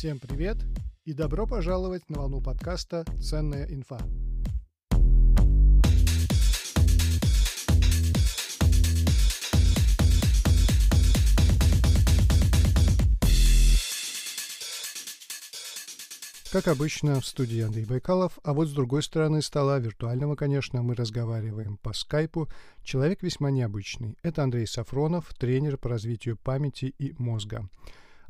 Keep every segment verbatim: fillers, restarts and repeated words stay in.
Всем привет и добро пожаловать на волну подкаста «Ценная инфа». Как обычно, в студии Андрей Байкалов, а вот с другой стороны стола, виртуального, конечно, мы разговариваем по скайпу. Человек весьма необычный. Это Андрей Сафронов, тренер по развитию памяти и мозга.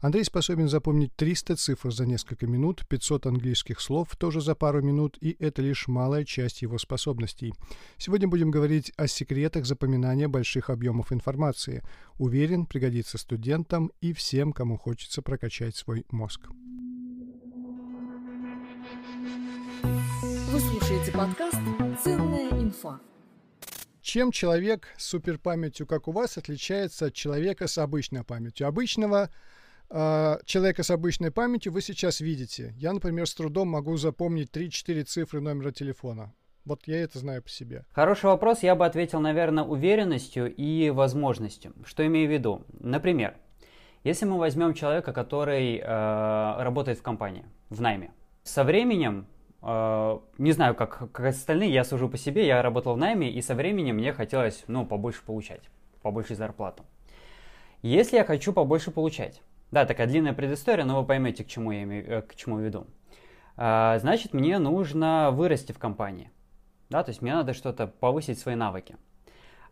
Андрей способен запомнить триста цифр за несколько минут, пятьсот английских слов тоже за пару минут, и это лишь малая часть его способностей. Сегодня будем говорить о секретах запоминания больших объемов информации. Уверен, пригодится студентам и всем, кому хочется прокачать свой мозг. Вы слушаете подкаст «Ценная инфа». Чем человек с суперпамятью, как у вас, отличается от человека с обычной памятью? Обычного... Человека с обычной памятью вы сейчас видите. Я, например, с трудом могу запомнить три-четыре цифры номера телефона. Вот я это знаю по себе. Хороший вопрос. Я бы ответил, наверное, уверенностью и возможностью. Что имею в виду? Например, если мы возьмем человека, который э, работает в компании, в найме. Со временем, э, не знаю, как, как остальные, я сужу по себе, я работал в найме, и со временем мне хотелось, ну, побольше получать, побольше зарплату. Если я хочу побольше получать, да, такая длинная предыстория, но вы поймете, к чему я имею, к чему веду. Значит, мне нужно вырасти в компании. Да, то есть мне надо что-то повысить свои навыки.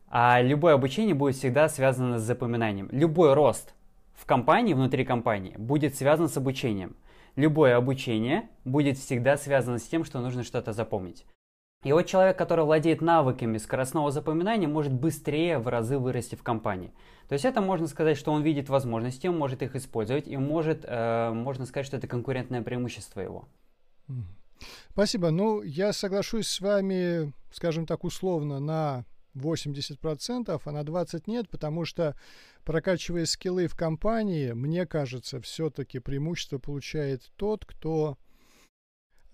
А любое обучение будет всегда связано с запоминанием. Любой рост в компании, внутри компании, будет связан с обучением. Любое обучение будет всегда связано с тем, что нужно что-то запомнить. И вот человек, который владеет навыками скоростного запоминания, может быстрее в разы вырасти в компании. То есть это можно сказать, что он видит возможности, он может их использовать, и может, э, можно сказать, что это конкурентное преимущество его. Спасибо. Ну, я соглашусь с вами, скажем так, условно, на восемьдесят процентов, а на двадцать процентов нет, потому что, прокачивая скиллы в компании, мне кажется, все-таки преимущество получает тот, кто...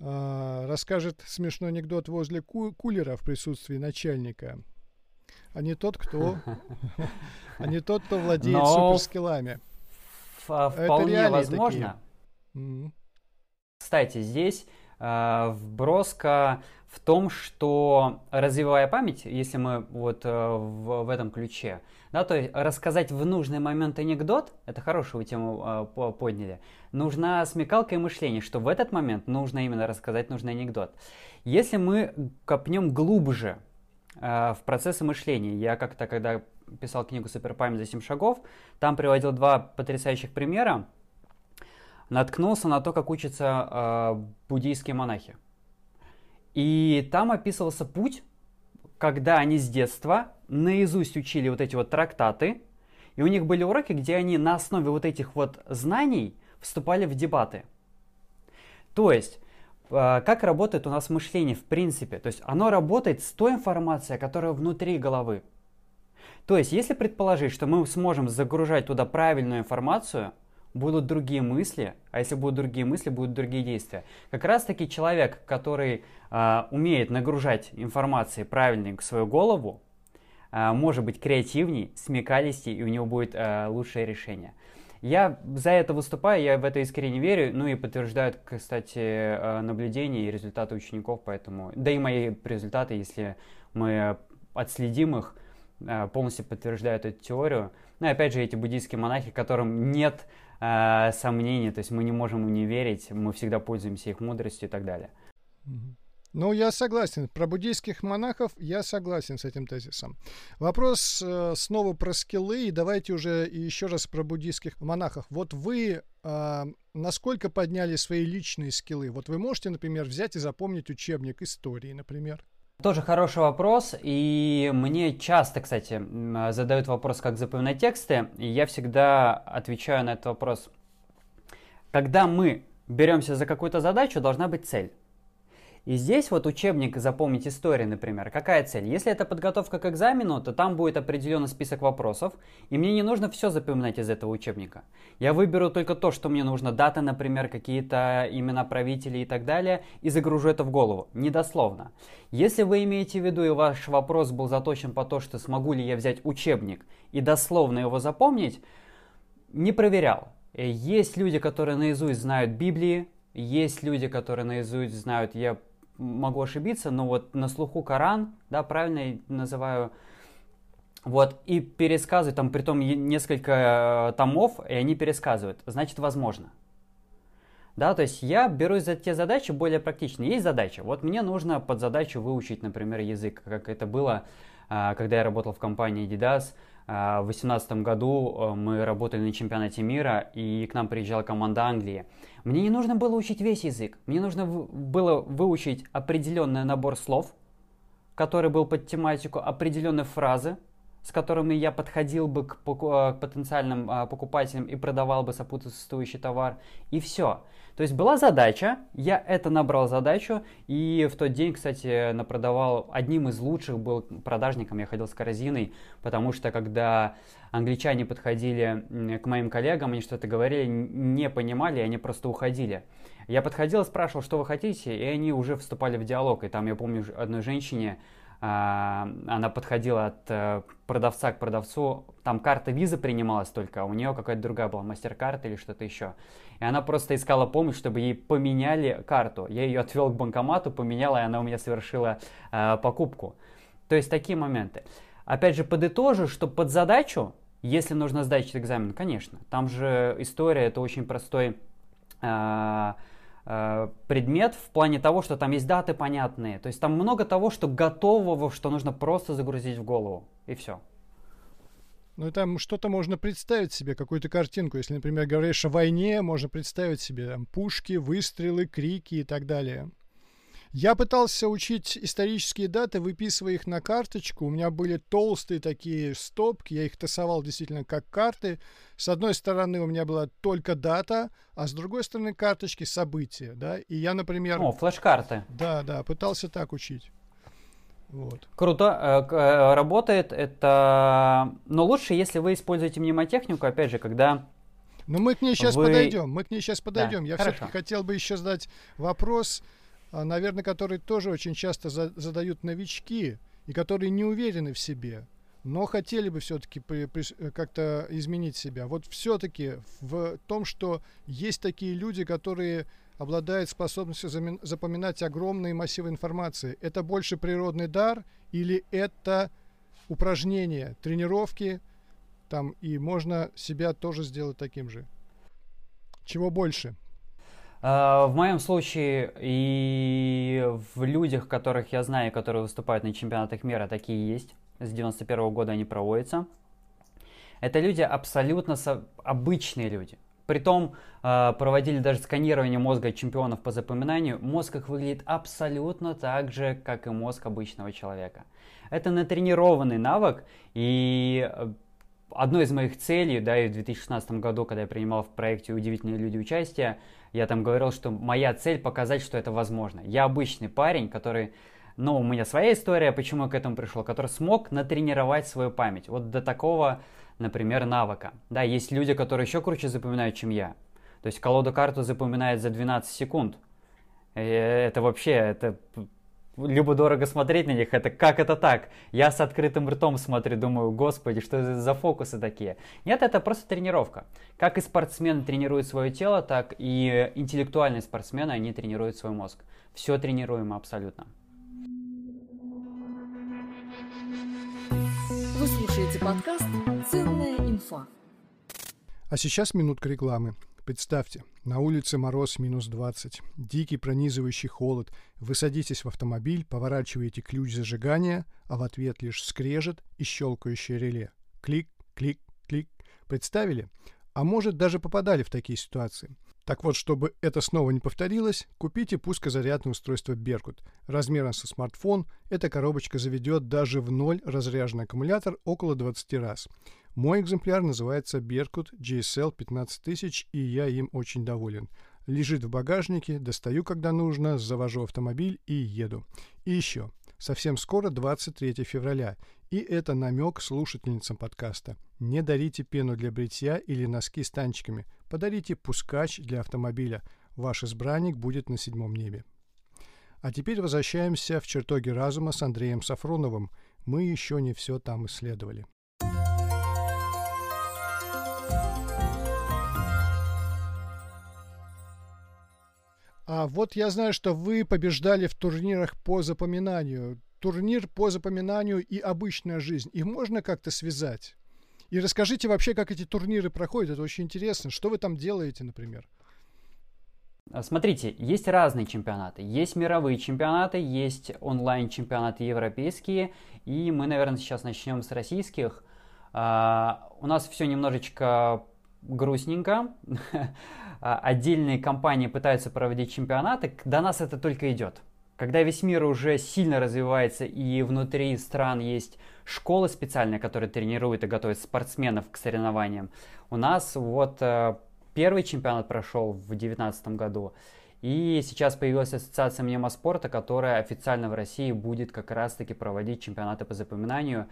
расскажет смешной анекдот возле ку- кулера в присутствии начальника, а не тот, кто, а не тот, кто владеет суперскиллами. Вполне возможно. Кстати, здесь вброска в том, что, развивая память, если мы вот в этом ключе, да, то есть рассказать в нужный момент анекдот, это хорошую тему подняли, нужна смекалка и мышление, что в этот момент нужно именно рассказать нужный анекдот. Если мы копнем глубже в процессы мышления, я как-то, когда писал книгу «Суперпамять за семь шагов», там приводил два потрясающих примера, наткнулся на то, как учатся буддийские монахи. И там описывался путь, когда они с детства наизусть учили вот эти вот трактаты, и у них были уроки, где они на основе вот этих вот знаний вступали в дебаты. То есть, как работает у нас мышление в принципе? То есть, оно работает с той информацией, которая внутри головы. То есть, если предположить, что мы сможем загружать туда правильную информацию, будут другие мысли, а если будут другие мысли, будут другие действия. Как раз таки человек, который э, умеет нагружать информацией правильной свою голову, э, может быть креативней, смекалистей, и у него будет э, лучшее решение. Я за это выступаю, я в это искренне верю, ну и подтверждают, кстати, наблюдения и результаты учеников, поэтому, да и мои результаты, если мы отследим их, полностью подтверждают эту теорию. Ну и опять же, эти буддийские монахи, которым нет э, сомнений, то есть мы не можем им не верить, мы всегда пользуемся их мудростью и так далее. Ну, я согласен. Про буддийских монахов я согласен с этим тезисом. Вопрос э, снова про скиллы, и давайте уже еще раз про буддийских монахов. Вот вы э, насколько подняли свои личные скиллы? Вот вы можете, например, взять и запомнить учебник истории, например? Тоже хороший вопрос, и мне часто, кстати, задают вопрос, как запоминать тексты, и я всегда отвечаю на этот вопрос. Когда мы беремся за какую-то задачу, должна быть цель. И здесь вот учебник «Запомнить историю», например, какая цель? Если это подготовка к экзамену, то там будет определенный список вопросов, и мне не нужно все запоминать из этого учебника. Я выберу только то, что мне нужно, даты, например, какие-то имена правителей и так далее, и загружу это в голову, недословно. Если вы имеете в виду, и ваш вопрос был заточен по тому, что смогу ли я взять учебник и дословно его запомнить, не проверял. Есть люди, которые наизусть знают Библии, есть люди, которые наизусть знают, я могу ошибиться, но вот на слуху Коран, да, правильно я называю, вот, и пересказывают, там, притом несколько томов, и они пересказывают, значит, возможно. Да, то есть я берусь за те задачи более практичные. Есть задача. Вот мне нужно под задачу выучить, например, язык, как это было, когда я работал в компании Adidas. В две тысячи восемнадцатом году мы работали на чемпионате мира, и к нам приезжала команда Англии. Мне не нужно было учить весь язык. Мне нужно было выучить определенный набор слов, который был под тематику, определенные фразы, с которыми я подходил бы к потенциальным покупателям и продавал бы сопутствующий товар, и все. То есть была задача, я это набрал задачу, и в тот день, кстати, напродавал, одним из лучших был продажником, я ходил с корзиной, потому что когда англичане подходили к моим коллегам, они что-то говорили, не понимали, они просто уходили. Я подходил и спрашивал, что вы хотите, и они уже вступали в диалог, и там я помню одной женщине, она подходила от продавца к продавцу, там карта Visa принималась только, а у нее какая-то другая была, мастер-карта или что-то еще. И она просто искала помощь, чтобы ей поменяли карту. Я ее отвел к банкомату, поменяла, и она у меня совершила э, покупку. То есть такие моменты. Опять же, подытожу, что под задачу, если нужно сдать экзамен, конечно, там же история, это очень простой э, предмет в плане того, что там есть даты понятные. То есть там много того, что готового, что нужно просто загрузить в голову. И все. Ну и там что-то можно представить себе, какую-то картинку. Если, например, говоришь о войне, можно представить себе там пушки, выстрелы, крики и так далее. Я пытался учить исторические даты, выписывая их на карточку. У меня были толстые такие стопки, я их тасовал действительно как карты. С одной стороны у меня была только дата, а с другой стороны карточки события. Да? И я, например... О, флеш-карты. Да, да, пытался так учить. Вот. Круто, работает это... Но лучше, если вы используете мнемотехнику, опять же, когда... Но мы к ней сейчас вы... подойдем, мы к ней сейчас подойдем. Да, я все-таки хотел бы еще задать вопрос... наверное, которые тоже очень часто задают новички и которые не уверены в себе, но хотели бы все-таки как-то изменить себя. Вот все-таки в том, что есть такие люди, которые обладают способностью запоминать огромные массивы информации. Это больше природный дар или это упражнения, тренировки, там, и можно себя тоже сделать таким же? Чего больше? В моем случае и в людях, которых я знаю, которые выступают на чемпионатах мира, такие есть. С девяносто первого года они проводятся. Это люди абсолютно со... обычные люди. Притом проводили даже сканирование мозга чемпионов по запоминанию. Мозг их выглядит абсолютно так же, как и мозг обычного человека. Это натренированный навык, и... Одной из моих целей, да, и в две тысячи шестнадцатом году, когда я принимал в проекте «Удивительные люди» участие, я там говорил, что моя цель показать, что это возможно. Я обычный парень, который, ну, у меня своя история, почему я к этому пришел, который смог натренировать свою память. Вот до такого, например, навыка. Да, есть люди, которые еще круче запоминают, чем я. То есть колоду-карту запоминает за двенадцать секунд. Это вообще, это... Любо-дорого смотреть на них, это как это так? Я с открытым ртом смотрю, думаю, господи, что за фокусы такие? Нет, это просто тренировка. Как и спортсмены тренируют свое тело, так и интеллектуальные спортсмены, они тренируют свой мозг. Все тренируемо абсолютно. Вы слушаете подкаст «Ценная инфа». А сейчас минутка рекламы. Представьте, на улице мороз минус двадцать, дикий пронизывающий холод. Вы садитесь в автомобиль, поворачиваете ключ зажигания, а в ответ лишь скрежет и щелкающее реле. Клик, клик, клик. Представили? А может, даже попадали в такие ситуации. Так вот, чтобы это снова не повторилось, купите пускозарядное устройство «Беркут». Размером со смартфон эта коробочка заведет даже в ноль разряженный аккумулятор около двадцати раз. Мой экземпляр называется Беркут джей эс эл пятнадцать тысяч, и я им очень доволен. Лежит в багажнике, достаю, когда нужно, завожу автомобиль и еду. И еще, совсем скоро двадцать третьего февраля, и это намек слушательницам подкаста. Не дарите пену для бритья или носки с танчиками, подарите пускач для автомобиля. Ваш избранник будет на седьмом небе. А теперь возвращаемся в чертоги разума с Андреем Сафроновым. Мы еще не все там исследовали. А вот я знаю, что вы побеждали в турнирах по запоминанию. Турнир по запоминанию и обычная жизнь. Их можно как-то связать? И расскажите вообще, как эти турниры проходят. Это очень интересно. Что вы там делаете, например? Смотрите, есть разные чемпионаты. Есть мировые чемпионаты, есть онлайн-чемпионаты европейские. И мы, наверное, сейчас начнем с российских. У нас все немножечко грустненько. Отдельные компании пытаются проводить чемпионаты. До нас это только идет. Когда весь мир уже сильно развивается и внутри стран есть школы специальные, которые тренируют и готовят спортсменов к соревнованиям. У нас вот первый чемпионат прошел в две тысячи девятнадцатом году. И сейчас появилась ассоциация Мнемоспорта, которая официально в России будет как раз-таки проводить чемпионаты по запоминанию.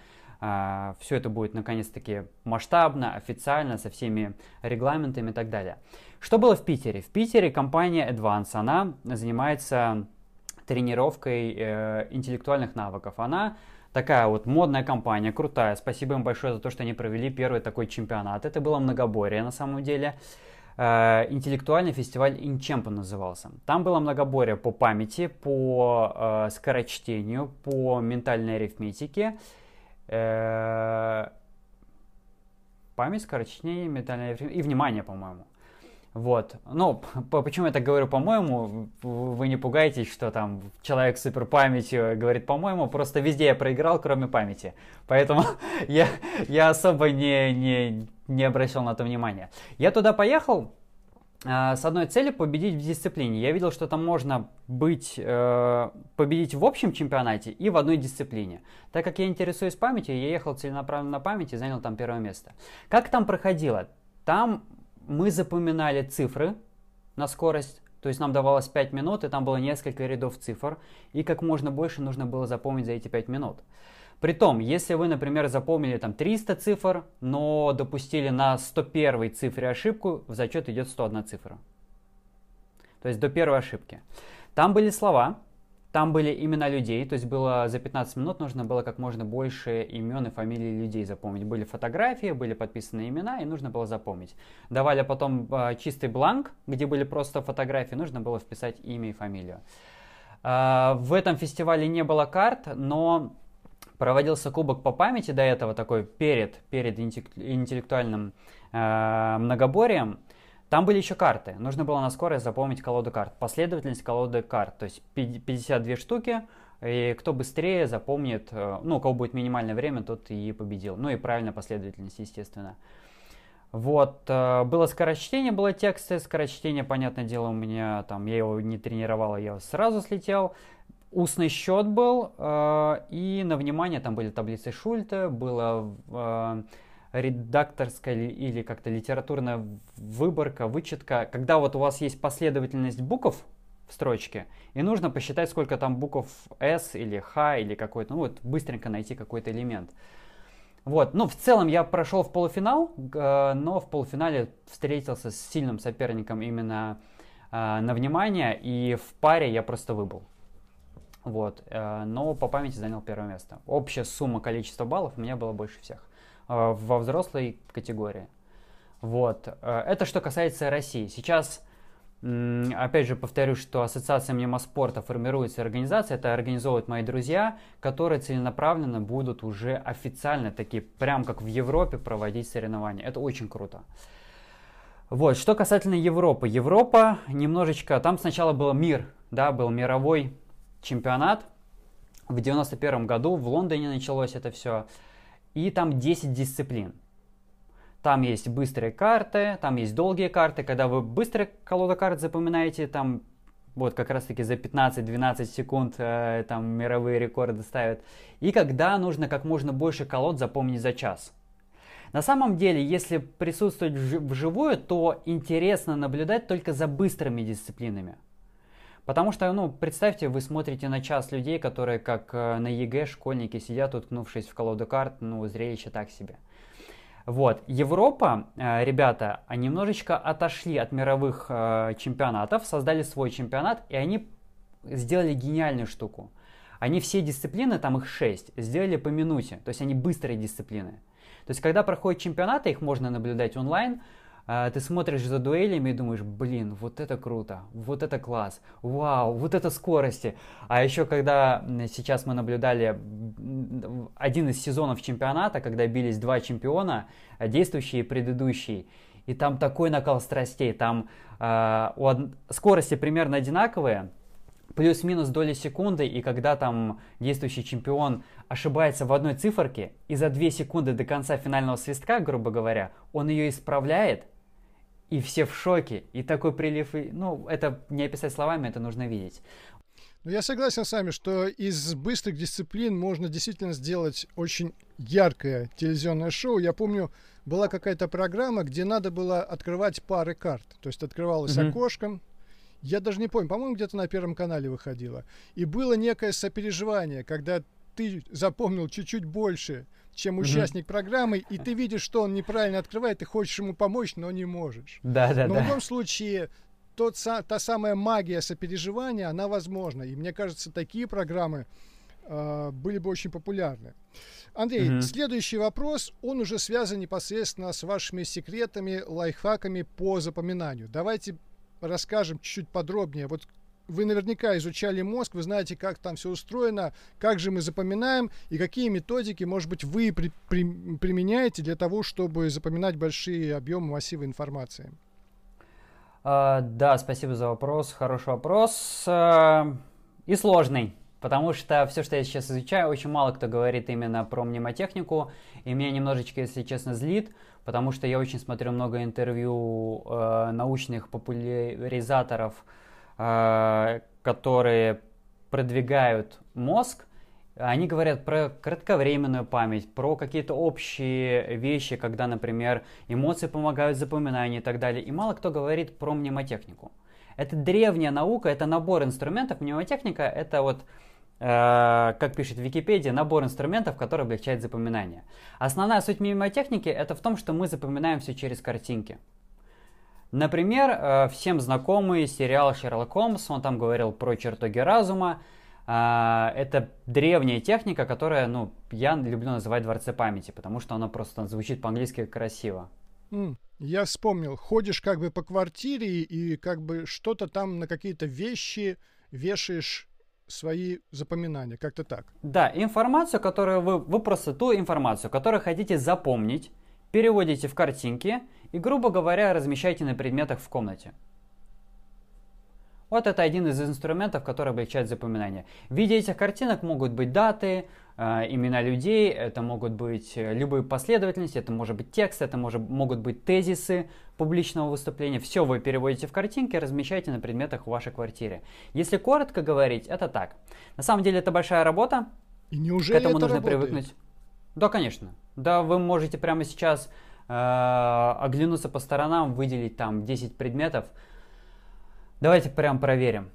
Все это будет наконец-таки масштабно, официально, со всеми регламентами и так далее. Что было в Питере? В Питере компания Эдванс, она занимается тренировкой э, интеллектуальных навыков. Она такая вот модная компания, крутая. Спасибо им большое за то, что они провели первый такой чемпионат. Это было многоборье на самом деле. Э, интеллектуальный фестиваль Инчемпа назывался. Там было многоборье по памяти, по э, скорочтению, по ментальной арифметике. Э, память, скорочтение, ментальная арифметика и внимание, по-моему. Вот. Ну, почему я так говорю, по-моему, вы не пугайтесь, что там человек с суперпамятью говорит, по-моему, просто везде я проиграл, кроме памяти. Поэтому я, я особо не, не, не обращал на это внимания. Я туда поехал э, с одной целью — победить в дисциплине. Я видел, что там можно быть, э, победить в общем чемпионате и в одной дисциплине. Так как я интересуюсь памятью, я ехал целенаправленно на память и занял там первое место. Как там проходило? Там... Мы запоминали цифры на скорость, то есть нам давалось пять минут, и там было несколько рядов цифр, и как можно больше нужно было запомнить за эти пять минут. Притом, если вы, например, запомнили там триста цифр, но допустили на сто первой цифре ошибку, в зачет идет сто одна цифра. То есть до первой ошибки. Там были слова, там были имена людей, то есть было за пятнадцать минут нужно было как можно больше имен и фамилий людей запомнить. Были фотографии, были подписаны имена, и нужно было запомнить. Давали потом э, чистый бланк, где были просто фотографии, нужно было вписать имя и фамилию. Э, в этом фестивале не было карт, но проводился кубок по памяти до этого, такой перед, перед интеллектуальным э, многоборьем. Там были еще карты. Нужно было на скорость запомнить колоду карт. Последовательность колоды карт. То есть пятьдесят две штуки. И кто быстрее запомнит, ну, у кого будет минимальное время, тот и победил. Ну и правильная последовательность, естественно. Вот. Было скорочтение, было тексты. Скорочтение, понятное дело, у меня там, я его не тренировал, я сразу слетел. Устный счет был. И на внимание там были таблицы Шульта, было... редакторская или как-то литературная выборка, вычетка, когда вот у вас есть последовательность букв в строчке, и нужно посчитать, сколько там букв S или H или какой-то, ну вот быстренько найти какой-то элемент. Вот, ну в целом я прошел в полуфинал, э, но в полуфинале встретился с сильным соперником именно э, на внимание, и в паре я просто выбыл. Вот, э, но по памяти занял первое место. Общая сумма количества баллов у меня было больше всех во взрослой категории. Вот. Это что касается России. Сейчас, опять же, повторю, что ассоциация Мнемоспорта формируется, организация, это организовывают мои друзья, которые целенаправленно будут уже официально, такие, прям как в Европе, проводить соревнования. Это очень круто. Вот. Что касательно Европы. Европа немножечко... Там сначала был мир, да, был мировой чемпионат. В девяносто первом году в Лондоне началось это все. И там десять дисциплин. Там есть быстрые карты, там есть долгие карты. Когда вы быстрые колоду карт запоминаете, там вот как раз-таки за пятнадцать-двенадцать секунд э, там мировые рекорды ставят. И когда нужно как можно больше колод запомнить за час. На самом деле, если присутствовать вживую, то интересно наблюдать только за быстрыми дисциплинами. Потому что, ну, представьте, вы смотрите на час людей, которые, как на ЕГЭ, школьники сидят, уткнувшись в колоду карт, ну, зрелище так себе. Вот, Европа, ребята, немножечко отошли от мировых чемпионатов, создали свой чемпионат, и они сделали гениальную штуку. Они все дисциплины, там их шесть, сделали по минуте, то есть они быстрые дисциплины. То есть, когда проходят чемпионаты, их можно наблюдать онлайн, Ты смотришь за дуэлями и думаешь, блин, вот это круто, вот это класс, вау, вот это скорости. А еще когда сейчас мы наблюдали один из сезонов чемпионата, когда бились два чемпиона, действующий и предыдущий, и там такой накал страстей, там э, у од... скорости примерно одинаковые, плюс-минус доли секунды, и когда там действующий чемпион ошибается в одной циферке, и за две секунды до конца финального свистка, грубо говоря, он ее исправляет, и все в шоке, и такой прилив, и... ну, это не описать словами, это нужно видеть. Ну, я согласен с вами, что из быстрых дисциплин можно действительно сделать очень яркое телевизионное шоу. Я помню, была какая-то программа, где надо было открывать пары карт, то есть открывалось mm-hmm. окошком. Я даже не помню, по-моему, где-то на Первом канале выходило. И было некое сопереживание, когда ты запомнил чуть-чуть больше, чем участник mm-hmm. программы, и ты видишь, что он неправильно открывает, ты хочешь ему помочь, но не можешь. Да, да, но да. В любом случае, тот, та самая магия сопереживания, она возможна. И мне кажется, такие программы э, были бы очень популярны. Андрей, mm-hmm. следующий вопрос, он уже связан непосредственно с вашими секретами, лайфхаками по запоминанию. Давайте расскажем чуть-чуть подробнее. Вот вы наверняка изучали мозг, вы знаете, как там все устроено, как же мы запоминаем и какие методики, может быть, вы при, при, применяете для того, чтобы запоминать большие объемы массива информации. А, да, спасибо за вопрос. Хороший вопрос. А, и сложный. Потому что все, что я сейчас изучаю, очень мало кто говорит именно про мнемотехнику. И меня немножечко, если честно, злит, потому что я очень смотрю много интервью э, научных популяризаторов, э, которые продвигают мозг. Они говорят про кратковременную память, про какие-то общие вещи, когда, например, эмоции помогают запоминанию и так далее. И мало кто говорит про мнемотехнику. Это древняя наука, это набор инструментов. Мнемотехника — это вот... как пишет Википедия, набор инструментов, который облегчает запоминание. Основная суть мнемотехники — это в том, что мы запоминаем все через картинки. Например, всем знакомый сериал «Шерлок Холмс», он там говорил про чертоги разума. Это древняя техника, которая, ну, я люблю называть дворцы памяти, потому что она просто звучит по-английски красиво. Mm, я вспомнил. Ходишь как бы по квартире и как бы что-то там на какие-то вещи вешаешь свои запоминания, как-то так. Да, информацию, которую вы, вы просто ту информацию, которую хотите запомнить, переводите в картинки и, грубо говоря, размещаете на предметах в комнате. Вот это один из инструментов, который облегчает запоминание. В виде этих картинок могут быть даты, э, имена людей, это могут быть любые последовательности, это может быть текст, это может, могут быть тезисы публичного выступления. Все вы переводите в картинки, размещаете на предметах в вашей квартире. Если коротко говорить, это так. На самом деле это большая работа. И неужели к этому это нужно работает? Привыкнуть. Да, конечно. Да, вы можете прямо сейчас э, оглянуться по сторонам, выделить там десять предметов. Давайте прям проверим.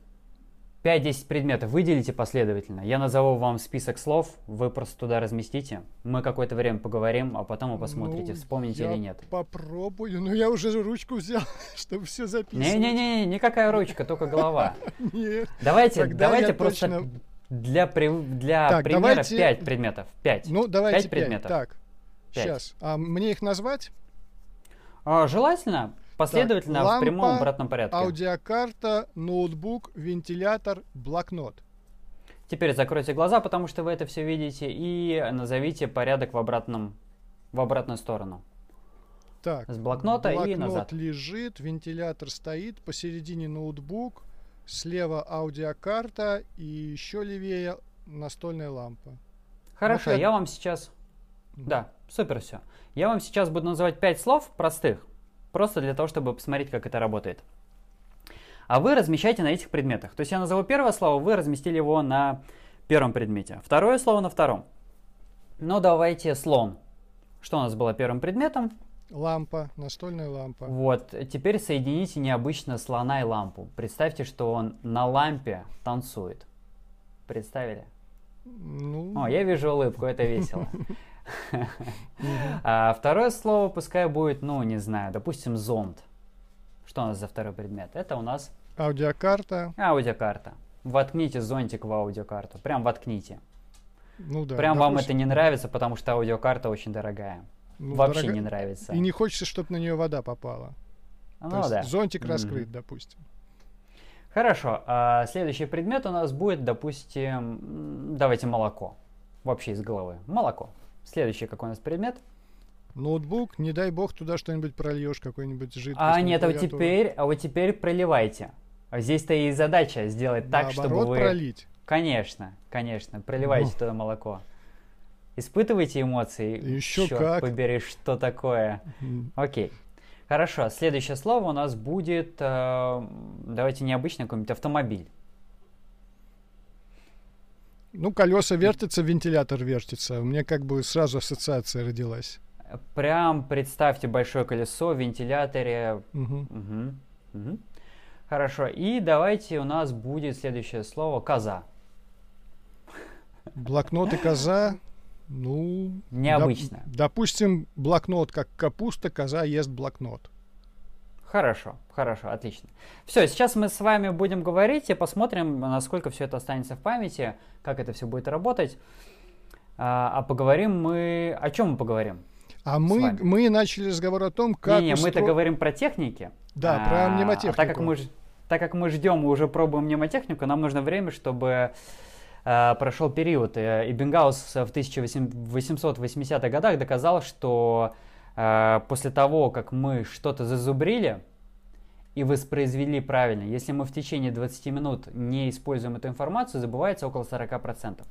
пять-десять предметов выделите последовательно. Я назову вам список слов, вы просто туда разместите. Мы какое-то время поговорим, а потом вы посмотрите, ну, вспомните или нет. Попробую, но я уже ручку взял, чтобы все записывать. Не-не-не, никакая ручка, только голова. Нет. Давайте, давайте просто точно... для, при... для так, примера давайте... пять предметов. пять. Ну, давайте пять предметов. Так, пять. Сейчас. А мне их назвать? А, желательно. Последовательно, так, лампа, в прямом обратном порядке. Аудиокарта, ноутбук, вентилятор, блокнот. Теперь закройте глаза, потому что вы это все видите, и назовите порядок в, обратном, в обратную сторону. Так, с блокнота блокнот и назад. Блокнот лежит, вентилятор стоит, посередине ноутбук, слева аудиокарта и еще левее настольная лампа. Хорошо, вот я это... вам сейчас... Да, супер все. Я вам сейчас буду называть пять слов простых. Просто для того, чтобы посмотреть, как это работает. А вы размещаете на этих предметах. То есть я назову первое слово, вы разместили его на первом предмете. Второе слово на втором. Ну, давайте слон. Что у нас было первым предметом? Лампа, настольная лампа. Вот, теперь соедините необычно слона и лампу. Представьте, что он на лампе танцует. Представили? Ну... О, я вижу улыбку, это весело. А второе слово пускай будет, ну, не знаю, допустим, зонд. Что у нас за второй предмет? Это у нас... Аудиокарта. Аудиокарта. Воткните зонтик в аудиокарту. Прям воткните. Ну да. Прям допустим... вам это не нравится, потому что аудиокарта очень дорогая. Ну, вообще дорога... не нравится. И не хочется, чтобы на нее вода попала. Ну, То есть да. зонтик раскрыт, mm-hmm. допустим. Хорошо. А следующий предмет у нас будет, допустим, давайте молоко. Вообще из головы. Молоко. Следующий какой у нас предмет? Ноутбук. Не дай бог туда что-нибудь прольешь, какой-нибудь жидкость. А нет, а вот теперь, а вот теперь проливайте. Здесь-то и задача сделать так, наоборот, чтобы вы... пролить. Конечно, конечно. Проливайте ну. туда молоко. Испытывайте эмоции. Еще Черт как. побери, что такое. Mm-hmm. Окей. Хорошо. Следующее слово у нас будет... Э, давайте необычный какой-нибудь автомобиль. Ну, колеса вертятся, вентилятор вертится. У меня как бы сразу ассоциация родилась. Прям представьте большое колесо в вентиляторе. Угу. Угу. Угу. Хорошо. И давайте у нас будет следующее слово — коза. Блокнот и коза. Ну, необычно. Доп, допустим, блокнот как капуста, коза ест блокнот. Хорошо, хорошо, отлично. Все, сейчас мы с вами будем говорить и посмотрим, насколько все это останется в памяти, как это все будет работать. А, а поговорим мы... О чем мы поговорим? А мы, мы начали разговор о том, как... Не, не, устро... мы-то говорим про техники. Да, а, про мнемотехнику. А так как мы, так как мы ждем и уже пробуем мнемотехнику, нам нужно время, чтобы... прошел период, и Бенгхаус в тысяча восемьсот восьмидесятых годах доказал, что э, после того, как мы что-то зазубрили и воспроизвели правильно, если мы в течение двадцати минут не используем эту информацию, забывается около сорока процентов.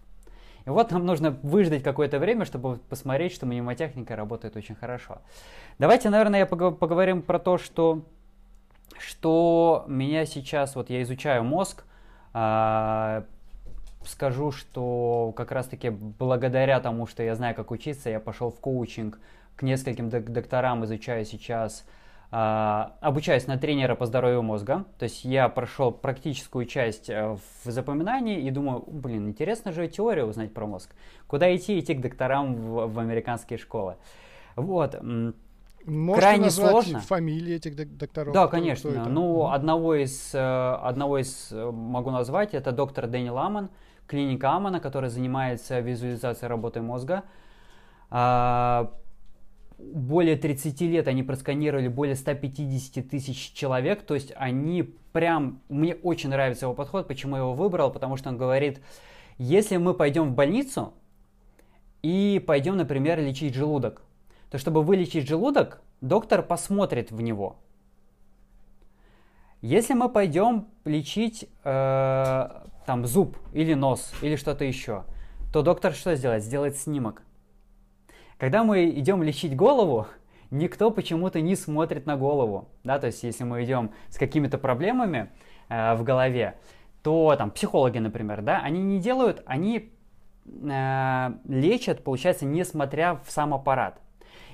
И вот нам нужно выждать какое-то время, чтобы посмотреть, что мнемотехника работает очень хорошо. Давайте, наверное, я пог- поговорим про то, что, что меня сейчас, вот я изучаю мозг, э, скажу, что как раз-таки благодаря тому, что я знаю, как учиться, я пошел в коучинг к нескольким док- докторам, изучаю сейчас, э, обучаюсь на тренера по здоровью мозга. То есть я прошел практическую часть в запоминании и думаю, блин, интересно же теорию узнать про мозг. Куда идти? Идти к докторам в, в американские школы. Вот. Можете крайне назвать сложно. Фамилии этих докторов? Да, конечно. Кто, ну, одного из, одного из могу назвать, это доктор Дэни Ламан, клиника Амена, которая занимается визуализацией работы мозга. Более тридцати лет они просканировали более ста пятидесяти тысяч человек. То есть они прям... Мне очень нравится его подход. Почему я его выбрал? Потому что он говорит, если мы пойдем в больницу и пойдем, например, лечить желудок, то чтобы вылечить желудок, доктор посмотрит в него. Если мы пойдем лечить э, там, зуб или нос или что-то еще, то доктор что сделает? Сделает снимок. Когда мы идем лечить голову, никто почему-то не смотрит на голову. Да? То есть если мы идем с какими-то проблемами э, в голове, то там, психологи, например, да, они не делают, они э, лечат, получается, не смотря в сам аппарат.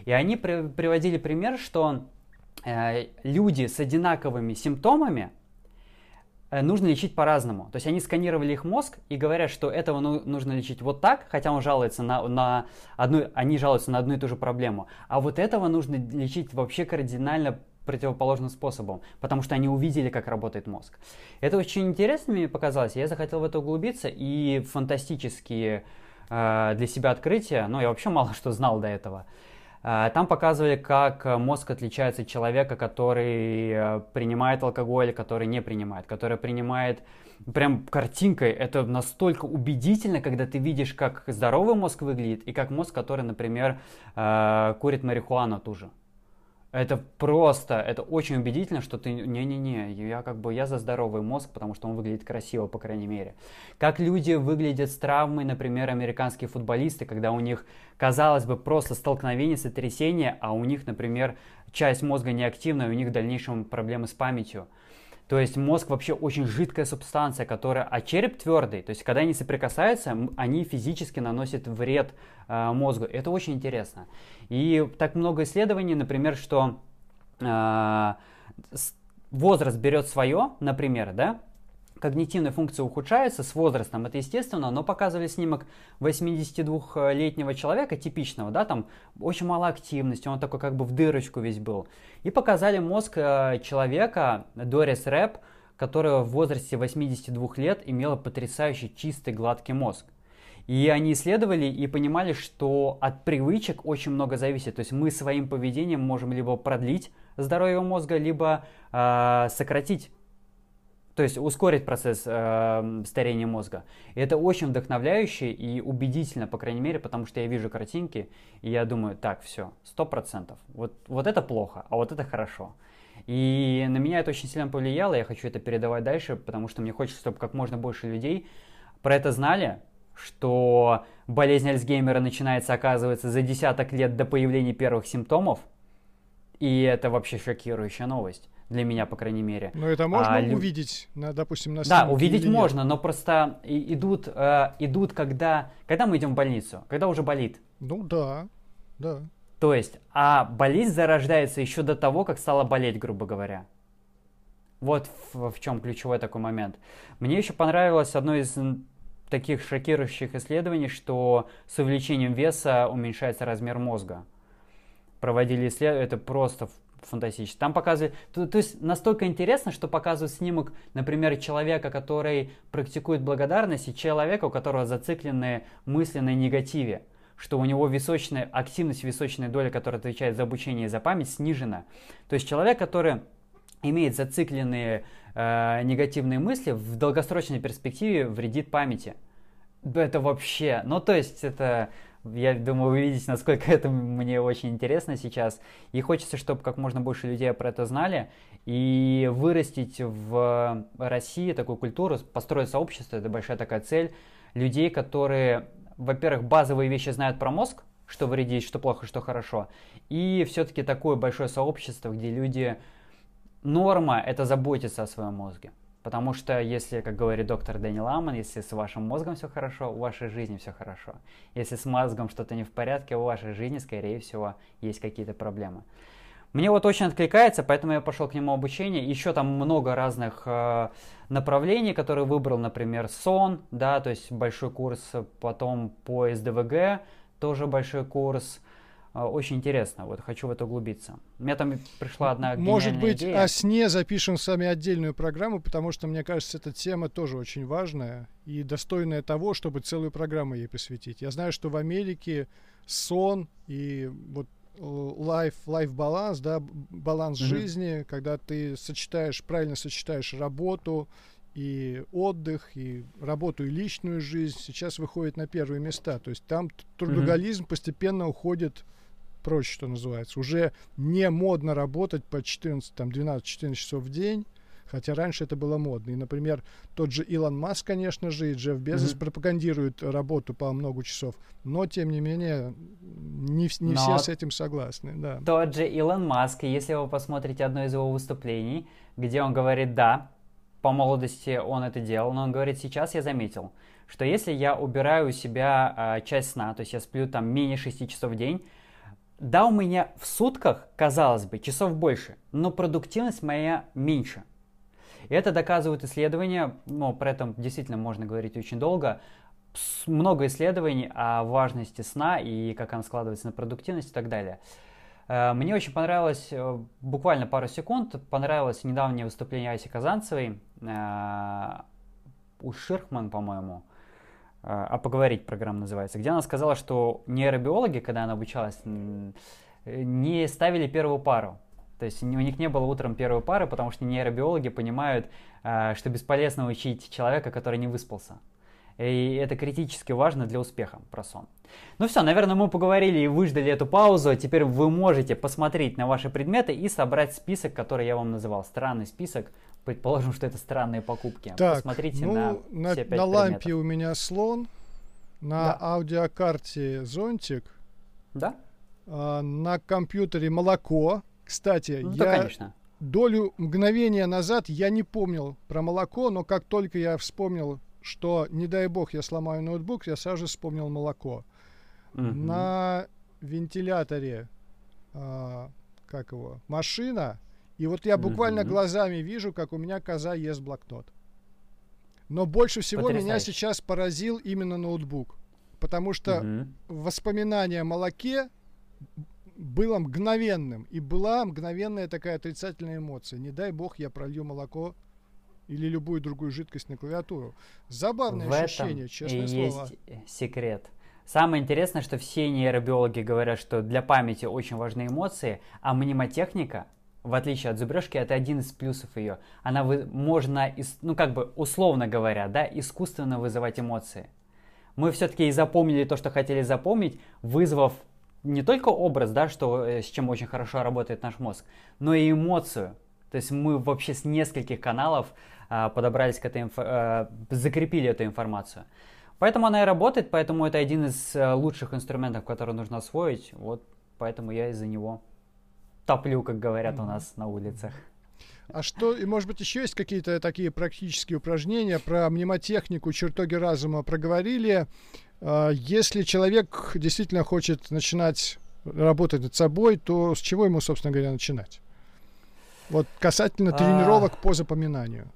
И они при- приводили пример, что э, люди с одинаковыми симптомами э, нужно лечить по-разному. То есть они сканировали их мозг и говорят, что этого ну- нужно лечить вот так, хотя он жалуется на, на одну, они жалуются на одну и ту же проблему. А вот этого нужно лечить вообще кардинально противоположным способом, потому что они увидели, как работает мозг. Это очень интересно мне показалось, я захотел в это углубиться, и фантастические э, для себя открытия, ну я вообще мало что знал до этого. Там показывали, как мозг отличается от человека, который принимает алкоголь, который не принимает, который принимает прям картинкой. Это настолько убедительно, когда ты видишь, как здоровый мозг выглядит и как мозг, который, например, курит марихуану ту же. Это просто, это очень убедительно, что ты, не-не-не, я как бы, я за здоровый мозг, потому что он выглядит красиво, по крайней мере. Как люди выглядят с травмой, например, американские футболисты, когда у них, казалось бы, просто столкновение, сотрясение, а у них, например, часть мозга неактивна, и у них в дальнейшем проблемы с памятью. То есть мозг вообще очень жидкая субстанция, которая, а череп твердый, то есть когда они соприкасаются, они физически наносят вред э, мозгу. Это очень интересно. И так много исследований, например, что э, возраст берет свое, например, да, когнитивные функции ухудшаются с возрастом, это естественно, но показывали снимок восьмидесятидвухлетнего человека, типичного, да, там очень мало активности, он такой как бы в дырочку весь был. И показали мозг человека, Дорис Рэп, которая в возрасте восьмидесяти двух лет имела потрясающий чистый гладкий мозг. И они исследовали и понимали, что от привычек очень много зависит, то есть мы своим поведением можем либо продлить здоровья мозга, либо э, сократить, то есть ускорить процесс э, старения мозга. И это очень вдохновляюще и убедительно, по крайней мере, потому что я вижу картинки, и я думаю, так, все, сто процентов. Вот, вот это плохо, а вот это хорошо. И на меня это очень сильно повлияло, я хочу это передавать дальше, потому что мне хочется, чтобы как можно больше людей про это знали, что болезнь Альцгеймера начинается, оказывается, за десяток лет до появления первых симптомов, и это вообще шокирующая новость для меня, по крайней мере. Но это можно а, увидеть, на, допустим, на снимке? Да, увидеть можно, но просто идут, э, идут когда, когда мы идем в больницу, когда уже болит. Ну да, да. То есть, а болезнь зарождается еще до того, как стала болеть, грубо говоря. Вот в, в чем ключевой такой момент. Мне еще понравилось одно из таких шокирующих исследований, что с увеличением веса уменьшается размер мозга. Проводили исследования, это просто фантастически. Там показывают, то, то есть настолько интересно, что показывают снимок, например, человека, который практикует благодарность, и человека, у которого зациклены мысли на негативе. Что у него височная, активность височной доли, которая отвечает за обучение и за память, снижена. То есть человек, который имеет зацикленные э, негативные мысли, в долгосрочной перспективе вредит памяти. Это вообще... Ну, то есть это... Я думаю, вы видите, насколько это мне очень интересно сейчас. И хочется, чтобы как можно больше людей про это знали. И вырастить в России такую культуру, построить сообщество, это большая такая цель. Людей, которые... Во-первых, базовые вещи знают про мозг, что вредить, что плохо, что хорошо. И все-таки такое большое сообщество, где люди... Норма – это заботиться о своем мозге. Потому что, если, как говорит доктор Дэни Ламан, если с вашим мозгом все хорошо, у вашей жизни все хорошо. Если с мозгом что-то не в порядке, у вашей жизни, скорее всего, есть какие-то проблемы. Мне вот очень откликается, поэтому я пошел к нему обучение. Еще там много разных э, направлений, которые выбрал, например, сон, да, то есть большой курс, потом по эс дэ вэ гэ, тоже большой курс. Э, очень интересно, вот хочу в это углубиться. У меня там пришла одна гениальная идея. Может быть, о сне запишем с вами отдельную программу, потому что, мне кажется, эта тема тоже очень важная и достойная того, чтобы целую программу ей посвятить. Я знаю, что в Америке сон и вот... Life, life balance, да, баланс mm-hmm. жизни, когда ты сочетаешь, правильно сочетаешь работу и отдых, и работу и личную жизнь, сейчас выходит на первые места. То есть там трудоголизм mm-hmm. постепенно уходит прочь, что называется. Уже не модно работать по четырнадцать, там, двенадцать-четырнадцать часов в день, хотя раньше это было модно. И, например, тот же Илон Маск, конечно же, и Джефф Безос mm-hmm. пропагандируют работу по много часов. Но, тем не менее, не, не все с этим согласны. Да. Тот же Илон Маск, если вы посмотрите одно из его выступлений, где он говорит «да», по молодости он это делал, но он говорит «сейчас я заметил, что если я убираю у себя э, часть сна, то есть я сплю там менее шести часов в день, да, у меня в сутках, казалось бы, часов больше, но продуктивность моя меньше». И это доказывают исследования, но про это действительно можно говорить очень долго. Много исследований о важности сна и как он складывается на продуктивность и так далее. Мне очень понравилось, буквально пару секунд, понравилось недавнее выступление Аси Казанцевой у Ширхман, по-моему, «А поговорить» программа называется, где она сказала, что нейробиологи, когда она обучалась, не ставили первую пару. То есть у них не было утром первой пары, потому что нейробиологи понимают, что бесполезно учить человека, который не выспался. И это критически важно для успеха про сон. Ну все, наверное, мы поговорили и выждали эту паузу. Теперь вы можете посмотреть на ваши предметы и собрать список, который я вам называл. Странный список. Предположим, что это странные покупки. Так, посмотрите ну, на, на все пять на предметов. На лампе у меня слон, на да. аудиокарте зонтик, да? э, на компьютере молоко. Кстати, ну, я да, конечно. долю мгновения назад я не помнил про молоко, но как только я вспомнил, что, не дай бог, я сломаю ноутбук, я сразу вспомнил молоко. Угу. На вентиляторе, а, как его, машина, и вот я буквально угу. глазами вижу, как у меня коза ест блокнот. Но больше всего Потрясающе. меня сейчас поразил именно ноутбук, потому что угу. воспоминания о молоке было мгновенным, и была мгновенная такая отрицательная эмоция. Не дай бог я пролью молоко или любую другую жидкость на клавиатуру. Забавное в ощущение, честное слово. Есть секрет. Самое интересное, что все нейробиологи говорят, что для памяти очень важны эмоции, а мнемотехника в отличие от зубрежки, это один из плюсов ее. Она вы... можно, ну как бы условно говоря, да, искусственно вызывать эмоции. Мы все-таки и запомнили то, что хотели запомнить, вызвав не только образ, да, что, с чем очень хорошо работает наш мозг, но и эмоцию. То есть мы вообще с нескольких каналов а, подобрались к этой инф... а, закрепили эту информацию. Поэтому она и работает, поэтому это один из лучших инструментов, который нужно освоить. Вот поэтому я из-за него топлю, как говорят у нас на улицах. А что, и может быть еще есть какие-то такие практические упражнения? Про мнемотехнику, чертоги разума проговорили. Если человек действительно хочет начинать работать над собой, то с чего ему, собственно говоря, начинать? Вот касательно тренировок по запоминанию.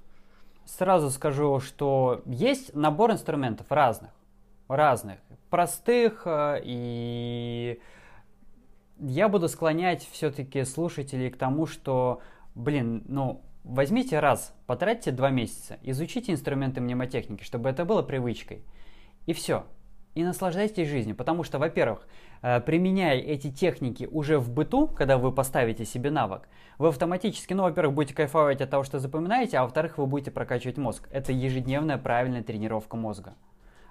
Сразу скажу, что есть набор инструментов разных, разных, простых, и я буду склонять все-таки слушателей к тому, что, блин, ну, возьмите раз, потратьте два месяца, изучите инструменты мнемотехники, чтобы это было привычкой, и все. И наслаждайтесь жизнью, потому что, во-первых, применяя эти техники уже в быту, когда вы поставите себе навык, вы автоматически, ну, во-первых, будете кайфовать от того, что запоминаете, а во-вторых, вы будете прокачивать мозг. Это ежедневная правильная тренировка мозга.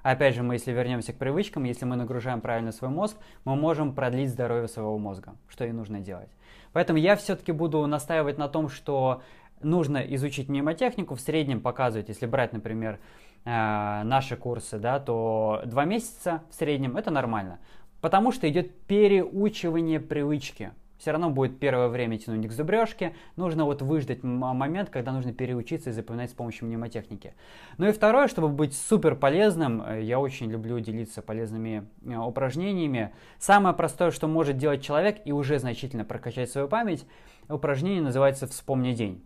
Опять же, мы, если вернемся к привычкам, если мы нагружаем правильно свой мозг, мы можем продлить здоровье своего мозга, что и нужно делать. Поэтому я все-таки буду настаивать на том, что нужно изучить мнемотехнику, в среднем показывать, если брать, например, наши курсы, да, то два месяца в среднем это нормально, потому что идет переучивание привычки. Все равно будет первое время тянуть к зубрежке, нужно вот выждать момент, когда нужно переучиться и запоминать с помощью мнемотехники. Ну и второе, чтобы быть супер полезным, я очень люблю делиться полезными упражнениями. Самое простое, что может делать человек и уже значительно прокачать свою память, упражнение называется «Вспомни день».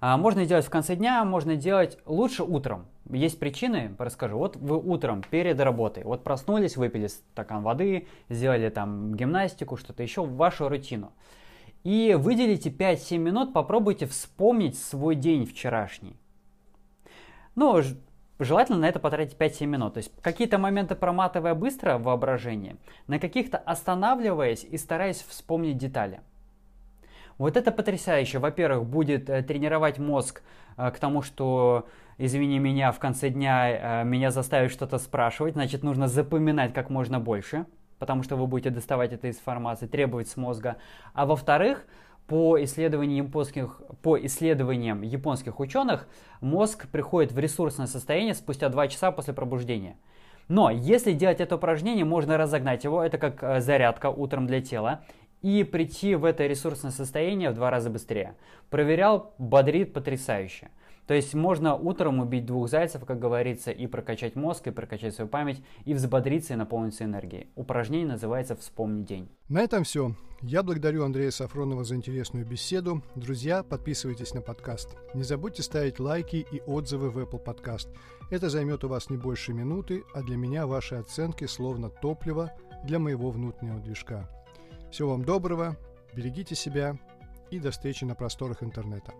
Можно делать в конце дня, можно делать лучше утром. Есть причины, расскажу. Вот вы утром перед работой, вот проснулись, выпили стакан воды, сделали там гимнастику, что-то еще, вашу рутину. И выделите пять-семь минут, попробуйте вспомнить свой день вчерашний. Ну, желательно на это потратить пять-семь минут. То есть какие-то моменты проматывая быстро в воображении, на каких-то останавливаясь и стараясь вспомнить детали. Вот это потрясающе. Во-первых, будет тренировать мозг к тому, что, извини меня, в конце дня меня заставят что-то спрашивать, значит, нужно запоминать как можно больше, потому что вы будете доставать эту информацию, требовать с мозга. А во-вторых, по исследованиям японских, по исследованиям японских ученых, мозг приходит в ресурсное состояние спустя два часа после пробуждения. Но если делать это упражнение, можно разогнать его, это как зарядка утром для тела, и прийти в это ресурсное состояние в два раза быстрее. Проверял, бодрит потрясающе. То есть можно утром убить двух зайцев, как говорится, и прокачать мозг, и прокачать свою память, и взбодриться, и наполниться энергией. Упражнение называется «Вспомни день». На этом все. Я благодарю Андрея Сафронова за интересную беседу. Друзья, подписывайтесь на подкаст. Не забудьте ставить лайки и отзывы в Apple Podcast. Это займет у вас не больше минуты, а для меня ваши оценки словно топливо для моего внутреннего движка. Всего вам доброго, берегите себя и до встречи на просторах интернета.